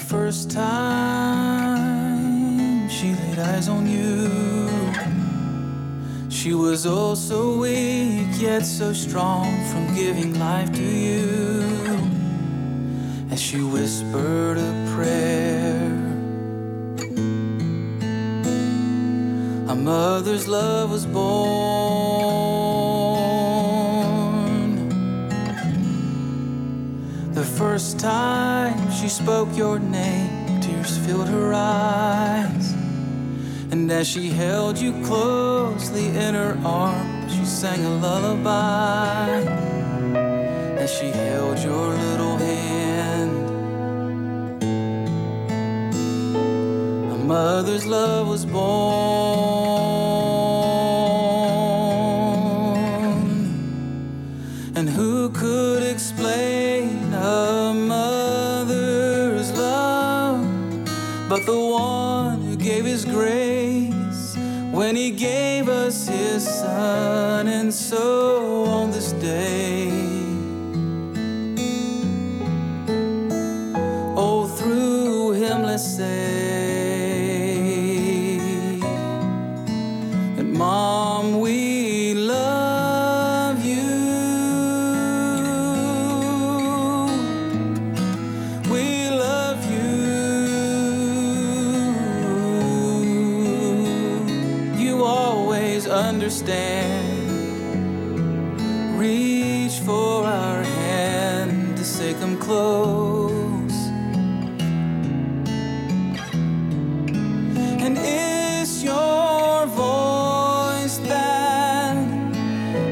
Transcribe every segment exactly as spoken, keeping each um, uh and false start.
first time she laid eyes on you. She was oh so weak, yet so strong from giving life to you. As she whispered a prayer, a mother's love was born. The first time she spoke your name, tears filled her eyes. And as she held you closely in her arms, she sang a lullaby. As she held your little hand, a mother's love was born. And who could explain a mother's love but the one who gave his grace when he gave us his son? And so on this day, oh, through him let's say that, Mom, we love you. We love you. Understand, reach for our hand to say come close. And it's your voice that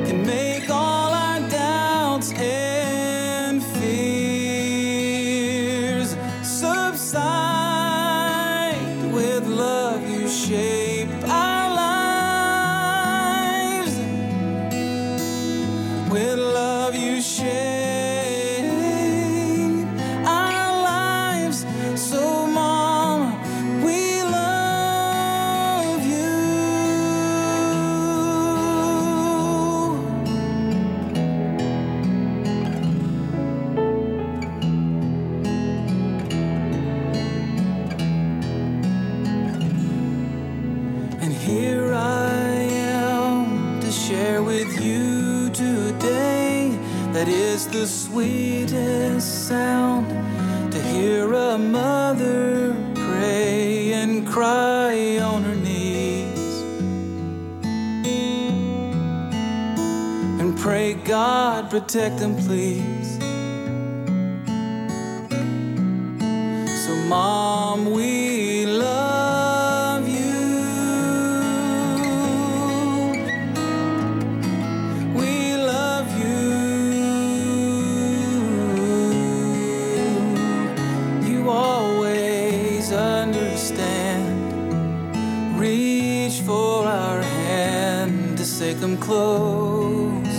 can make all our doubts and fears subside. With love you shape our With love you shape our lives. So Mom, we love you. And here I am to share with you today, that is the sweetest sound, to hear a mother pray and cry on her knees, and pray, God, protect them, please. So, Mom, we love you. Understand, reach for our hand to say come close.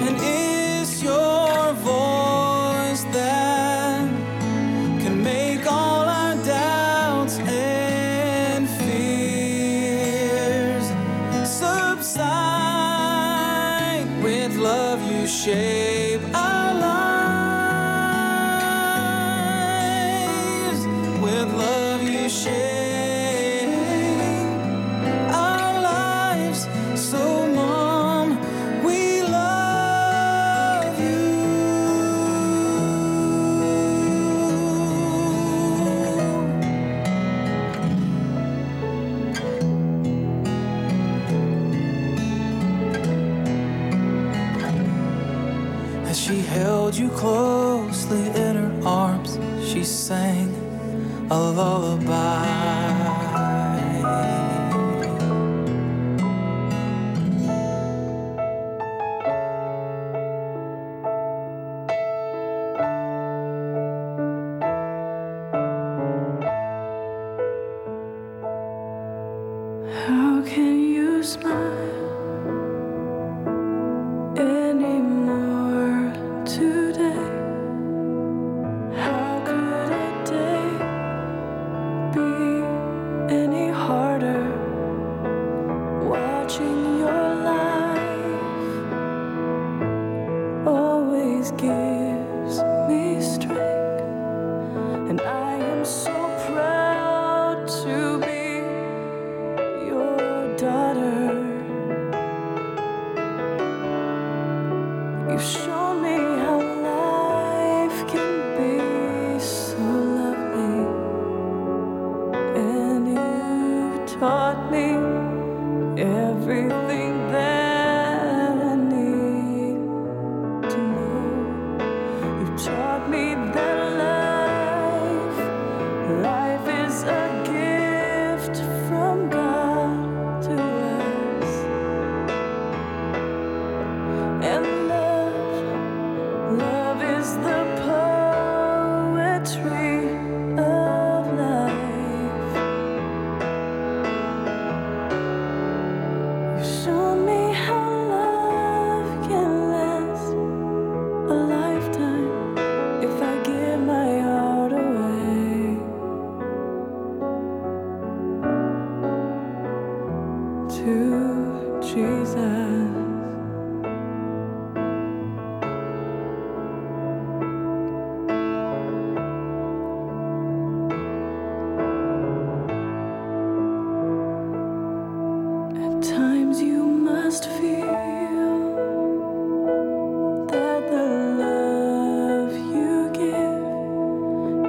And it's your voice that can make all our doubts and fears subside. With love you shape our lives. As she held you closely in her arms, she sang a lullaby. How can you smile anymore? Today, how could a day be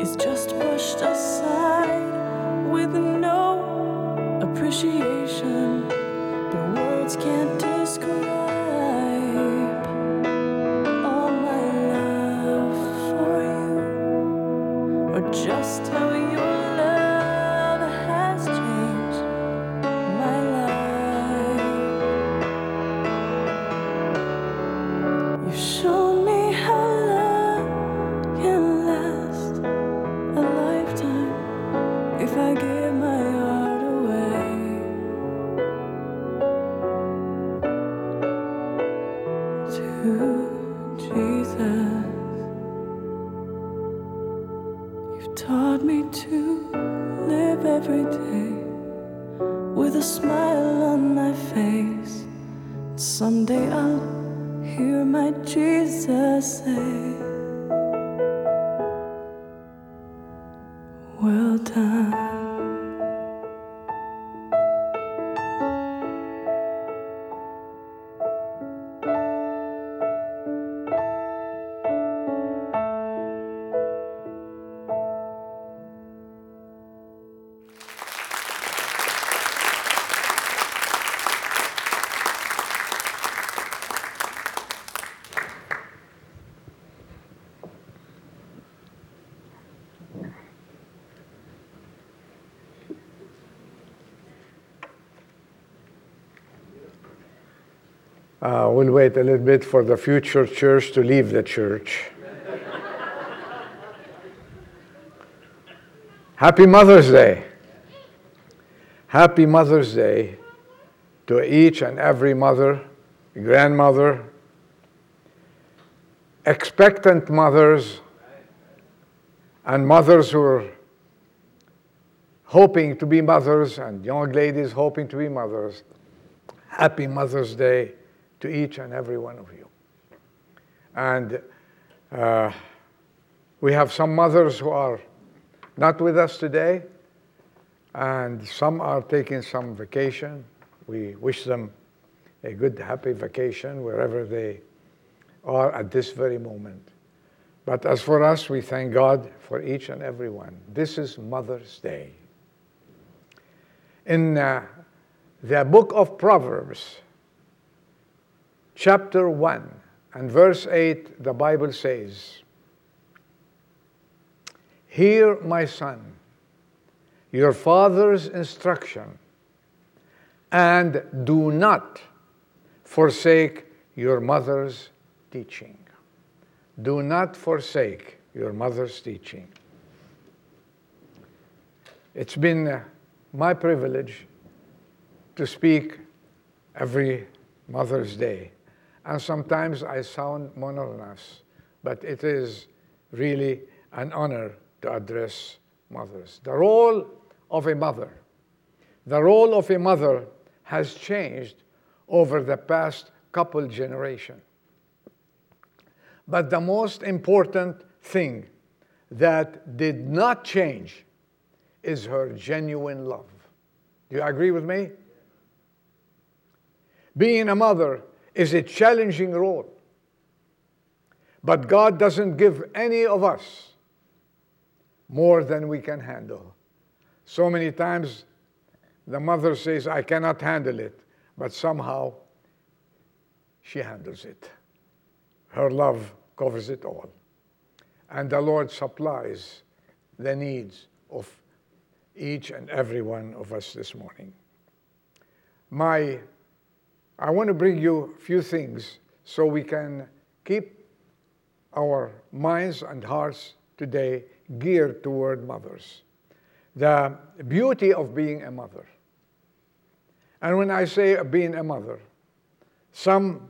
is just pushed aside with no appreciation. The words can't describe all my love for you, or just how you. Uh, we'll wait a little bit for the future church to leave the church. Happy Mother's Day. Happy Mother's Day to each and every mother, grandmother, expectant mothers, and mothers who are hoping to be mothers, and young ladies hoping to be mothers. Happy Mother's Day to each and every one of you. And uh, we have some mothers who are not with us today, and some are taking some vacation. We wish them a good, happy vacation wherever they are at this very moment. But as for us, we thank God for each and every one. This is Mother's Day. In uh, the book of Proverbs, chapter one and verse eight, the Bible says, "Hear, my son, your father's instruction, and do not forsake your mother's teaching." Do not forsake your mother's teaching. It's been my privilege to speak every Mother's Day. And sometimes I sound monotonous, but it is really an honor to address mothers. The role of a mother, the role of a mother has changed over the past couple generations. But the most important thing that did not change is her genuine love. Do you agree with me? Being a mother is a challenging role, but God doesn't give any of us more than we can handle. So many times the mother says, "I cannot handle it," but somehow she handles it. Her love covers it all. And the Lord supplies the needs of each and every one of us this morning. My I want to bring you a few things so we can keep our minds and hearts today geared toward mothers. The beauty of being a mother. And when I say being a mother, some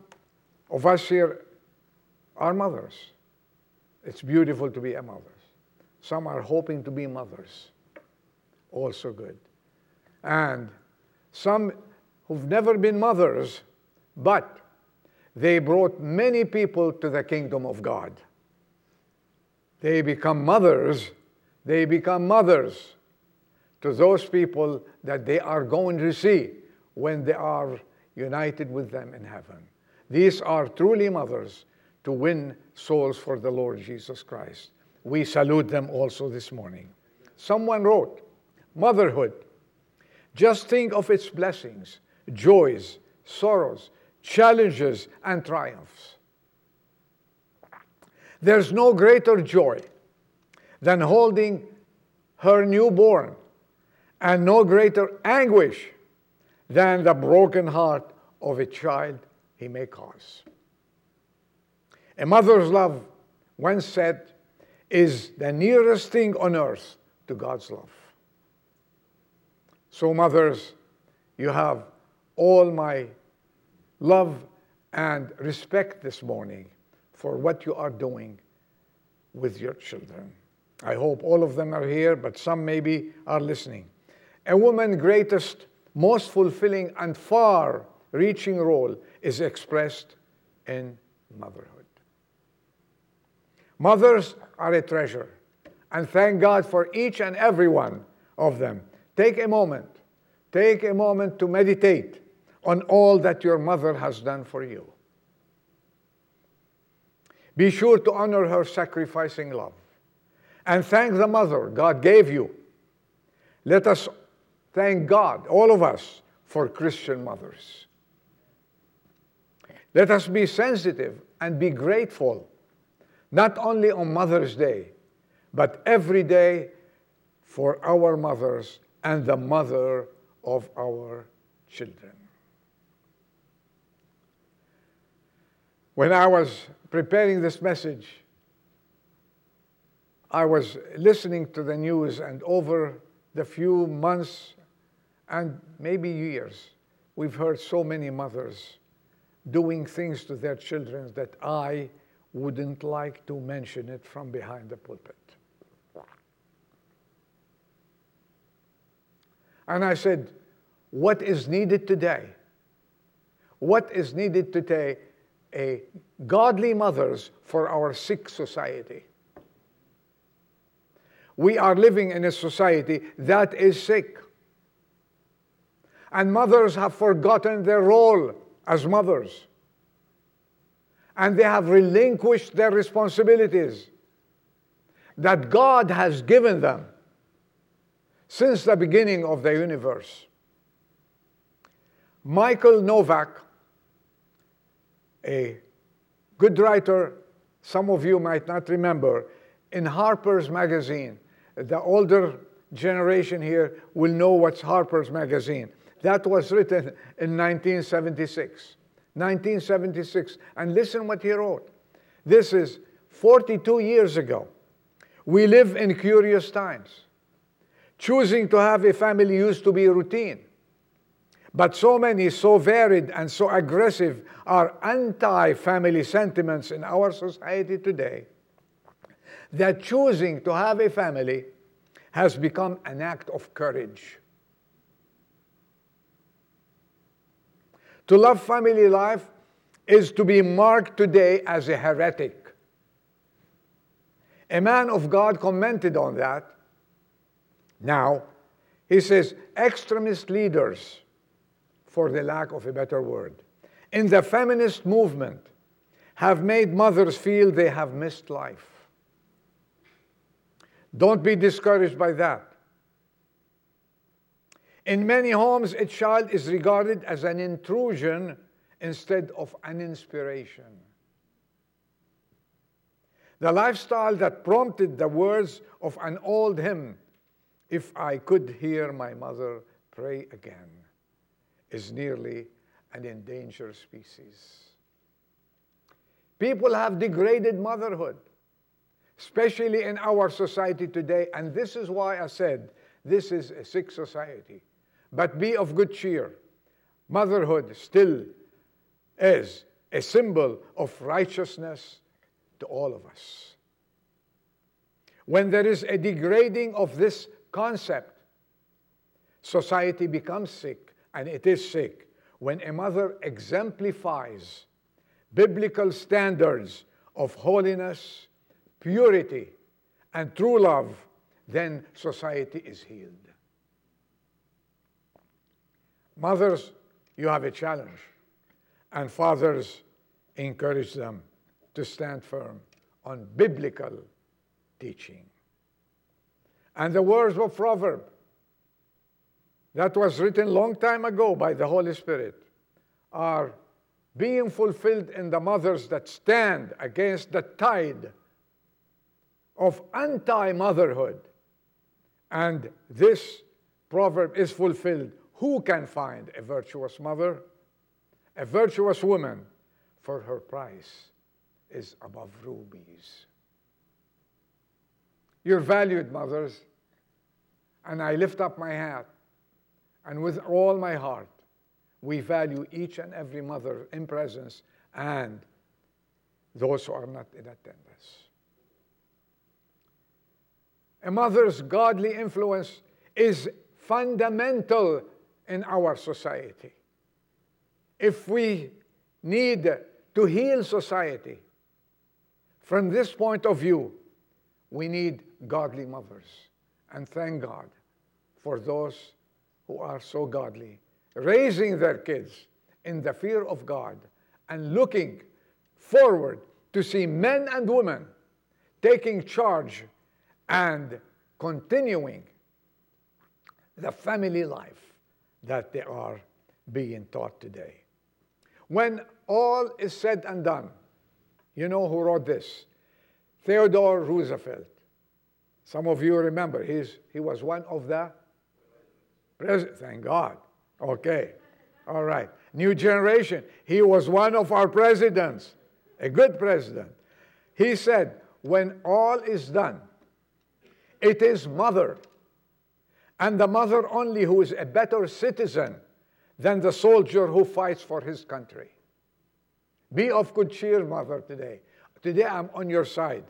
of us here are mothers. It's beautiful to be a mother. Some are hoping to be mothers. Also good. And some who've never been mothers, but they brought many people to the kingdom of God. They become mothers, they become mothers to those people that they are going to see when they are united with them in heaven. These are truly mothers to win souls for the Lord Jesus Christ. we salute them also this morning. Someone wrote, motherhood, just think of its blessings, joys, sorrows, challenges, and triumphs. There's no greater joy than holding her newborn, and no greater anguish than the broken heart of a child he may cause. A mother's love, once said, is the nearest thing on earth to God's love. So mothers, you have all my love and respect this morning for what you are doing with your children. I hope all of them are here, but some maybe are listening. A woman's greatest, most fulfilling, and far-reaching role is expressed in motherhood. Mothers are a treasure, and thank God for each and every one of them. Take a moment, take a moment to meditate on all that your mother has done for you. Be sure to honor her sacrificing love, and thank the mother God gave you. Let us thank God, all of us, for Christian mothers. Let us be sensitive and be grateful, not only on Mother's Day, but every day for our mothers and the mother of our children. When I was preparing this message, I was listening to the news, and over the few months and maybe years, we've heard so many mothers doing things to their children that I wouldn't like to mention it from behind the pulpit. And I said, what is needed today? What is needed today? A godly mothers for our sick society. We are living in a society that is sick. And mothers have forgotten their role as mothers. And they have relinquished their responsibilities that God has given them since the beginning of the universe. Michael Novak, a good writer, some of you might not remember, in Harper's Magazine. The older generation here will know what's Harper's Magazine. That was written in nineteen seventy-six. nineteen seventy-six. And listen what he wrote. This is forty-two years ago. We live in curious times. Choosing to have a family used to be routine. But so many, so varied, and so aggressive are anti-family sentiments in our society today that choosing to have a family has become an act of courage. To love family life is to be marked today as a heretic. A man of God commented on that. Now, he says, extremist leaders, for the lack of a better word, in the feminist movement have made mothers feel they have missed life. Don't be discouraged by that. In many homes, a child is regarded as an intrusion instead of an inspiration. The lifestyle that prompted the words of an old hymn, "If I could hear my mother pray again," is nearly an endangered species. People have degraded motherhood, especially in our society today. And this is why I said, this is a sick society. But be of good cheer. Motherhood still is a symbol of righteousness to all of us. When there is a degrading of this concept, society becomes sick, and it is sick. When a mother exemplifies biblical standards of holiness, purity, and true love, then society is healed. Mothers, you have a challenge, and fathers, encourage them to stand firm on biblical teaching. And the words of proverb that was written long time ago by the Holy Spirit are being fulfilled in the mothers that stand against the tide of anti-motherhood. And this proverb is fulfilled. Who can find a virtuous mother? A virtuous woman, for her price is above rubies. You're valued, mothers, and I lift up my hat, and with all my heart, we value each and every mother in presence and those who are not in attendance. A mother's godly influence is fundamental in our society. If we need to heal society, from this point of view, we need godly mothers. And thank God for those who are so godly, raising their kids in the fear of God and looking forward to see men and women taking charge and continuing the family life that they are being taught today. When all is said and done, you know who wrote this? Theodore Roosevelt. Some of you remember, he's, he was one of the presidents. Thank God. Okay. All right. New generation. He was one of our presidents, a good president. He said, when all is done, it is mother, and the mother only, who is a better citizen than the soldier who fights for his country. Be of good cheer, mother, today. Today I'm on your side.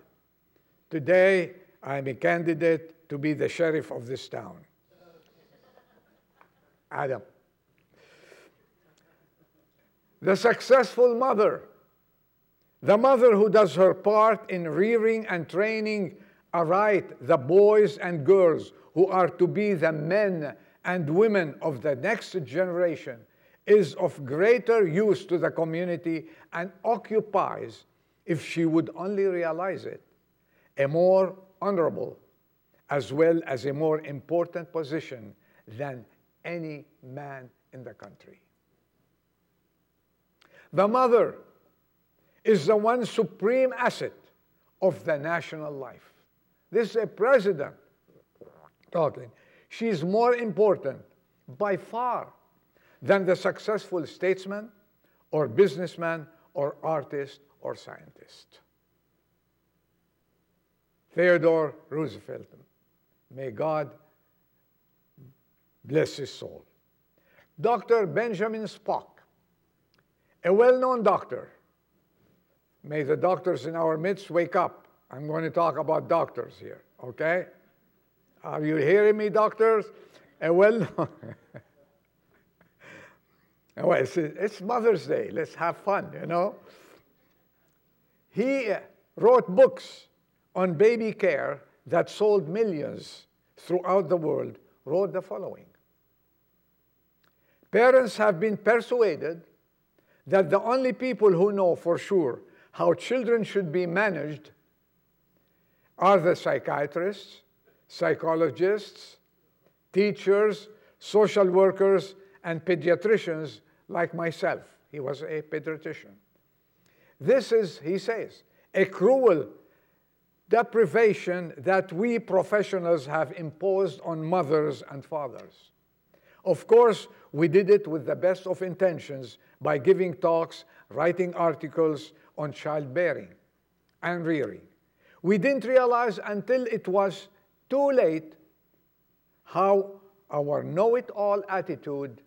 Today I'm a candidate to be the sheriff of this town. Adam. The successful mother, the mother who does her part in rearing and training aright the boys and girls who are to be the men and women of the next generation, is of greater use to the community and occupies, if she would only realize it, a more honorable as well as a more important position than any man in the country. The mother is the one supreme asset of the national life. This is a president talking. She is more important by far than the successful statesman or businessman or artist or scientist. Theodore Roosevelt, may God bless his soul. Doctor Benjamin Spock, a well-known doctor. May the doctors in our midst wake up. I'm going to talk about doctors here, okay? Are you hearing me, doctors? Uh, well, well, it's Mother's Day. Let's have fun, you know. He wrote books on baby care that sold millions throughout the world, wrote the following. Parents have been persuaded that the only people who know for sure how children should be managed are the psychiatrists, psychologists, teachers, social workers, and pediatricians like myself. He was a pediatrician. This is, he says, a cruel deprivation that we professionals have imposed on mothers and fathers. Of course, we did it with the best of intentions by giving talks, writing articles on childbearing and rearing. We didn't realize until it was too late how our know-it-all attitude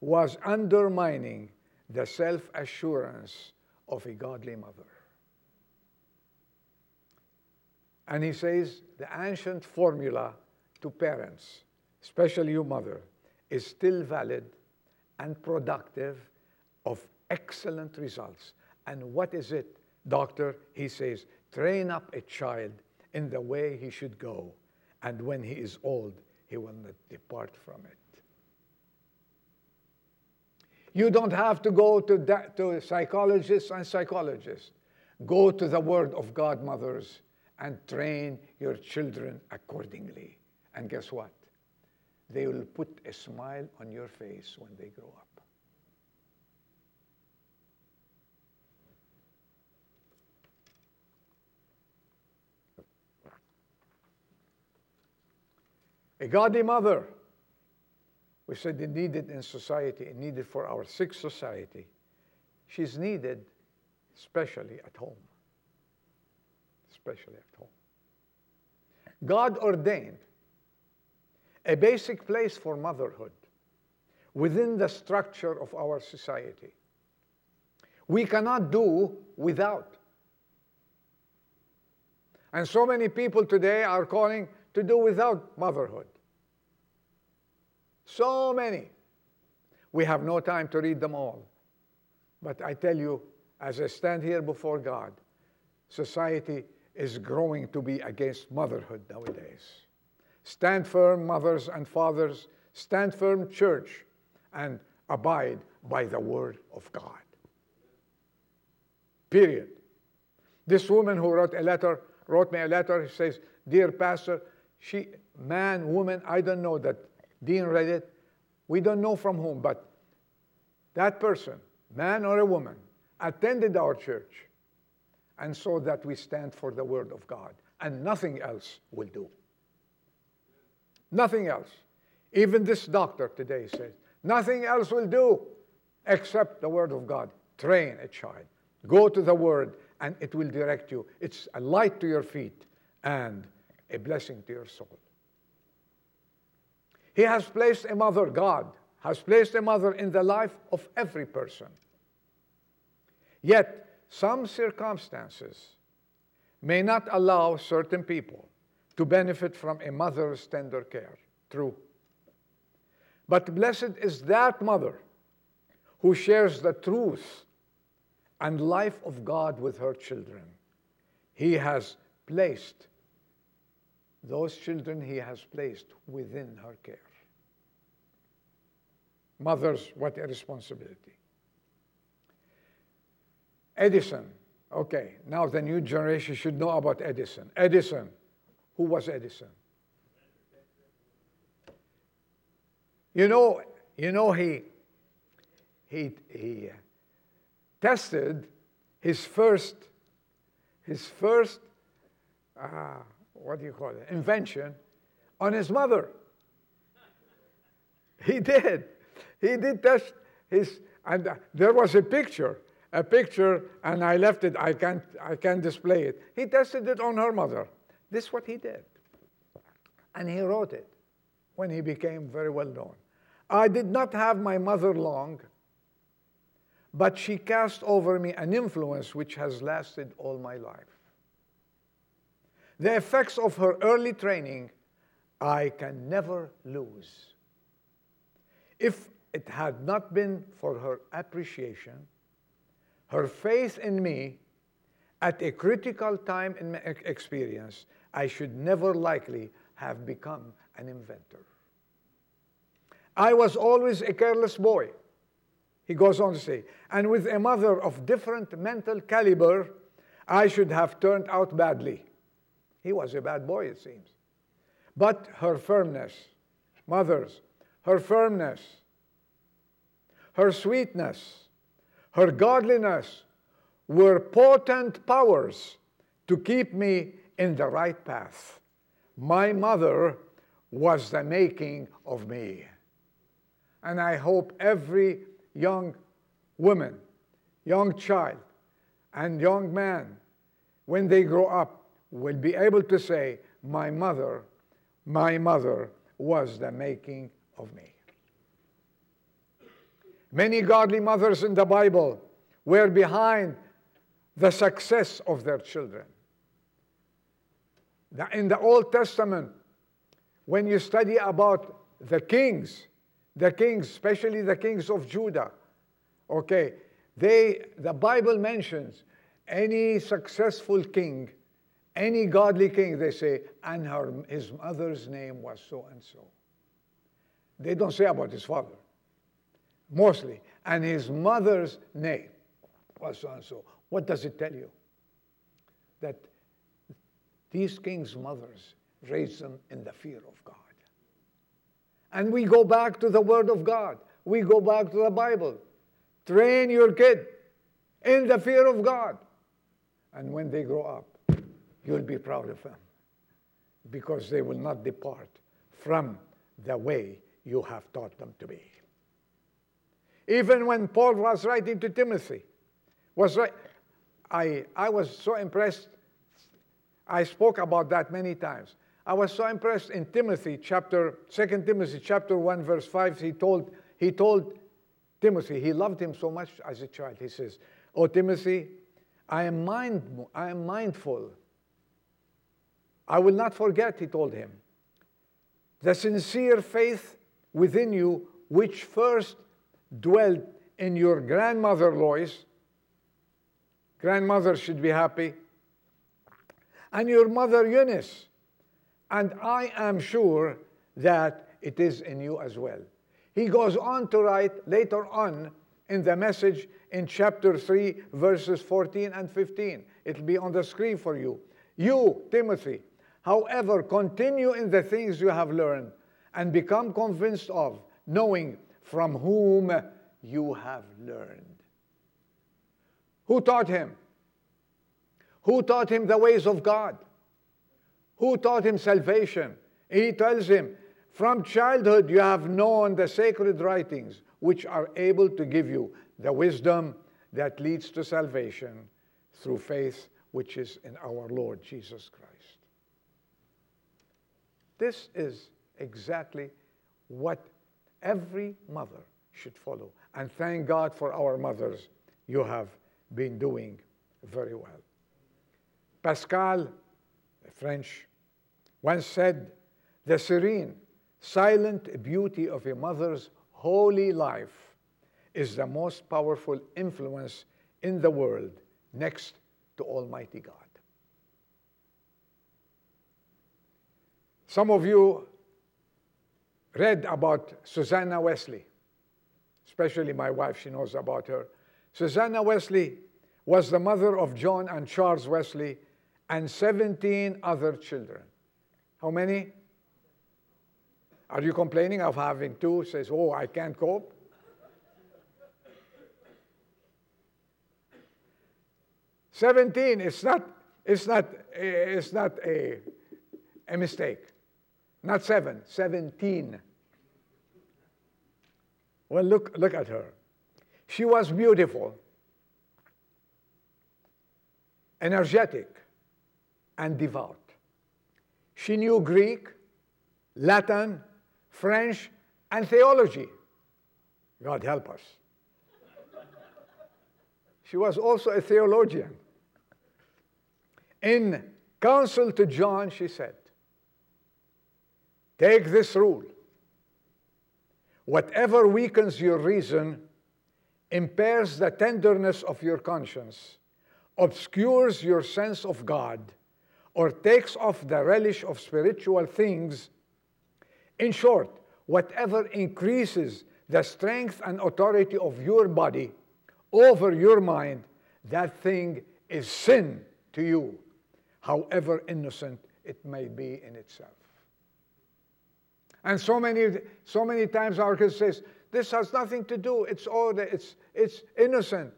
was undermining the self-assurance of a godly mother. And he says the ancient formula to parents, especially you mother, is still valid and productive of excellent results. And what is it, doctor? He says, train up a child in the way he should go, and when he is old, he will not depart from it. You don't have to go to, da- to psychologists and psychologists. Go to the Word of God, mothers, and train your children accordingly. And guess what? They will put a smile on your face when they grow up. A godly mother. We said it needed in society, it needed for our sick society. She's needed especially at home. Especially at home. God ordained a basic place for motherhood within the structure of our society. We cannot do without. And so many people today are calling to do without motherhood. So many. We have no time to read them all. But I tell you, as I stand here before God, society is growing to be against motherhood nowadays. Stand firm, mothers and fathers. Stand firm, church, and abide by the word of God. Period. This woman who wrote a letter, wrote me a letter, she says, "Dear Pastor," she, man, woman, I don't know that. Dean read it. We don't know from whom, but that person, man or a woman, attended our church and saw that we stand for the word of God, and nothing else will do. Nothing else. Even this doctor today says, nothing else will do except the word of God. Train a child. Go to the word and it will direct you. It's a light to your feet and a blessing to your soul. He has placed a mother, God has placed a mother in the life of every person. Yet, some circumstances may not allow certain people to benefit from a mother's tender care. True. But blessed is that mother who shares the truth and life of God with her children. He has placed Those children he has placed within her care. Mothers, what a responsibility. Edison. Okay, now the new generation should know about Edison. Edison. Who was Edison? You know, you know he, he, he tested his first, his first, uh, what do you call it, invention on his mother. He did. He did test his, and uh, there was a picture, a picture, and I left it. I can't, I can't display it. He tested it on her mother. This is what he did. And he wrote it when he became very well known. I did not have my mother long, but she cast over me an influence which has lasted all my life. The effects of her early training I can never lose. If it had not been for her appreciation, her faith in me at a critical time in my experience, I should never likely have become an inventor. I was always a careless boy, he goes on to say, and with a mother of different mental caliber, I should have turned out badly. He was a bad boy, it seems. But her firmness, mothers, her firmness, her sweetness, her godliness were potent powers to keep me in the right path. My mother was the making of me. And I hope every young woman, young child, and young man, when they grow up, will be able to say, my mother, my mother was the making of me. Many godly mothers in the Bible were behind the success of their children. In the Old Testament, when you study about the kings, the kings, especially the kings of Judah, okay, they, the Bible mentions any successful king, any godly king, they say, and her, his mother's name was so-and-so. They don't say about his father, mostly. And his mother's name was so-and-so. What does it tell you? That These kings' mothers raised them in the fear of God. And we go back to the Word of God. We go back to the Bible. Train your kid in the fear of God. And when they grow up, you'll be proud of them, because they will not depart from the way you have taught them to be. Even when Paul was writing to Timothy, was right, I, I was so impressed. I spoke about that many times. I was so impressed in Timothy chapter, Second Timothy chapter one, verse five, he told, he told Timothy, he loved him so much as a child. He says, "Oh, Timothy, I am, mind, I am mindful. I will not forget," he told him, "the sincere faith within you, which first dwelt in your grandmother Lois." Grandmother should be happy. "And your mother Eunice. And I am sure that it is in you as well." He goes on to write later on in the message in chapter three, verses fourteen and fifteen. It'll be on the screen for you. "You, Timothy, however, continue in the things you have learned and become convinced of, knowing from whom you have learned." Who taught him? Who taught him the ways of God? Who taught him salvation? He tells him, "From childhood you have known the sacred writings, which are able to give you the wisdom that leads to salvation through faith, which is in our Lord Jesus Christ." This is exactly what every mother should follow. And thank God for our mothers. You have been doing very well. Pascal, a French, once said, "The serene, silent beauty of a mother's holy life is the most powerful influence in the world, next to Almighty God." Some of you read about Susanna Wesley, especially my wife, she knows about her. Susanna Wesley was the mother of John and Charles Wesley and seventeen other children. How many? Are you complaining of having two? Says, "Oh, I can't cope." Seventeen, it's not, it's not, it's not a, a mistake. Not seven, seventeen. Well, look, look at her. She was beautiful, energetic, and devout. She knew Greek, Latin, French, and theology. God help us. She was also a theologian. In counsel to John, she said, "Take this rule. Whatever weakens your reason, impairs the tenderness of your conscience, obscures your sense of God, or takes off the relish of spiritual things, in short, whatever increases the strength and authority of your body over your mind, that thing is sin to you, however innocent it may be in itself." And so many, so many times our kids says, "This has nothing to do. It's all. It's it's innocent.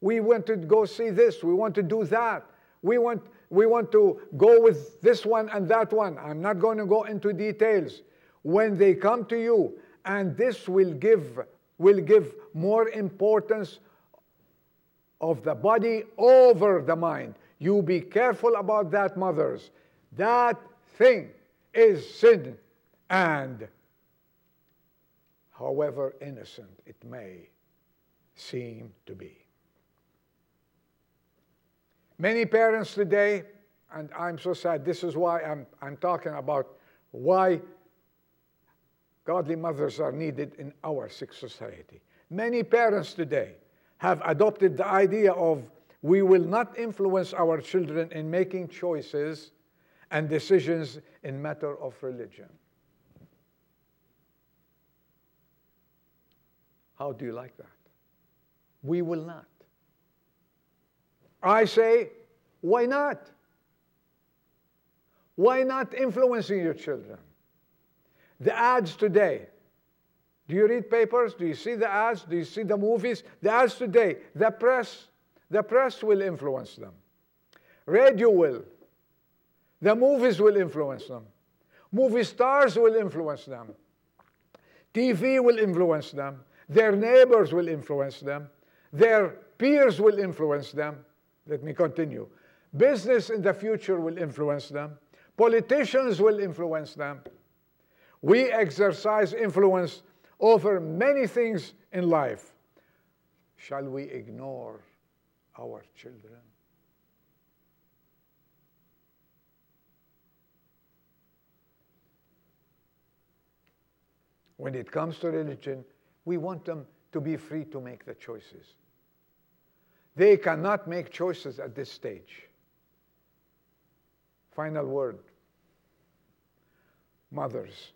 We want to go see this. We want to do that. We want we want to go with this one and that one." I'm not going to go into details. When they come to you, and this will give will give more importance of the body over the mind. You be careful about that, mothers. That thing is sin, and however innocent it may seem to be. Many parents today, and I'm so sad, this is why I'm, I'm talking about why godly mothers are needed in our sick society. Many parents today have adopted the idea of, we will not influence our children in making choices and decisions in matter of religion. How do you like that? We will not. I say, why not? Why not influencing your children? The ads today. Do you read papers? Do you see the ads? Do you see the movies? The ads today. The press. The press will influence them. Radio will. The movies will influence them. Movie stars will influence them. T V will influence them. Their neighbors will influence them. Their peers will influence them. Let me continue. Business in the future will influence them. Politicians will influence them. We exercise influence over many things in life. Shall we ignore our children? When it comes to religion, we want them to be free to make the choices. They cannot make choices at this stage. Final word. Mothers.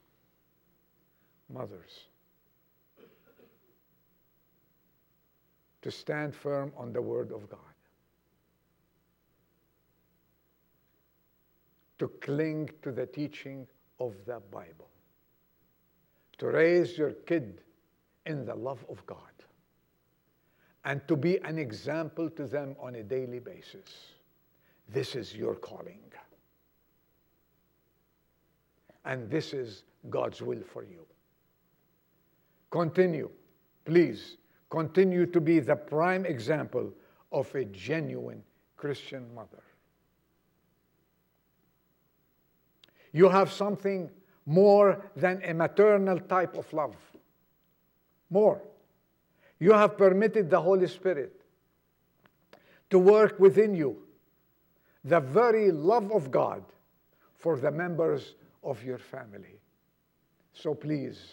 Mothers. To stand firm on the Word of God. To cling to the teaching of the Bible. To raise your kid in the love of God. And to be an example to them on a daily basis. This is your calling. And this is God's will for you. Continue, please, continue to be the prime example of a genuine Christian mother. You have something more than a maternal type of love. More. You have permitted the Holy Spirit to work within you the very love of God for the members of your family. So please,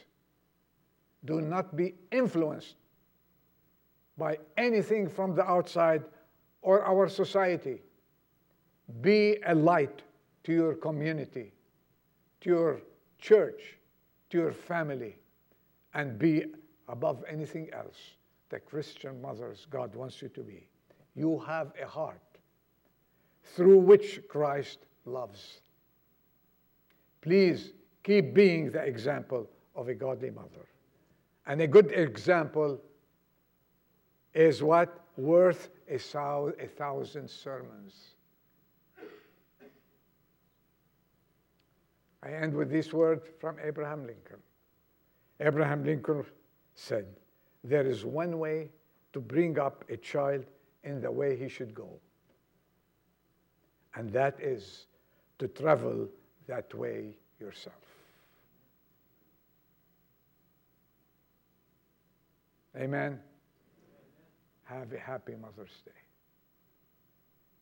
do not be influenced by anything from the outside or our society. Be a light to your community, to your church, to your family, and be, above anything else, the Christian mothers God wants you to be. You have a heart through which Christ loves. Please keep being the example of a godly mother. And a good example is what? Worth a thousand sermons. I end with this word from Abraham Lincoln. Abraham Lincoln said, "There is one way to bring up a child in the way he should go, and that is to travel that way yourself." Amen. Have a happy Mother's Day.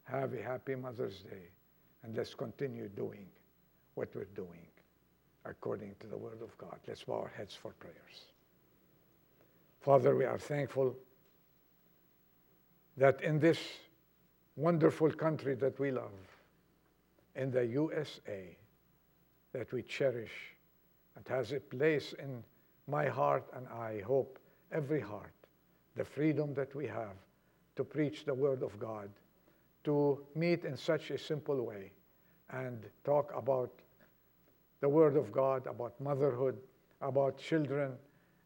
Have a happy Mother's Day. And let's continue doing what we're doing according to the Word of God. Let's bow our heads for prayers. Father, we are thankful that in this wonderful country that we love, in the U S A, that we cherish, and has a place in my heart, and I hope every heart, the freedom that we have to preach the Word of God, to meet in such a simple way and talk about the Word of God, about motherhood, about children,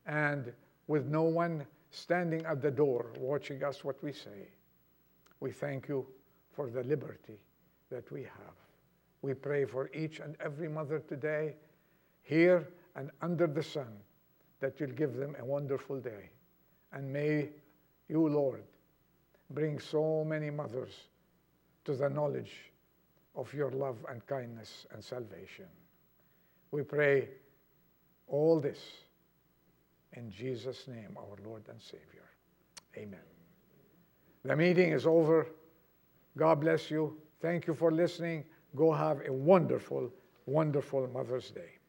and with no one standing at the door watching us what we say. We thank you for the liberty that we have. We pray for each and every mother today, here and under the sun, that you'll give them a wonderful day. And may you, Lord, bring so many mothers to the knowledge of your love and kindness and salvation. We pray all this in Jesus' name, our Lord and Savior. Amen. The meeting is over. God bless you. Thank you for listening. Go have a wonderful, wonderful Mother's Day.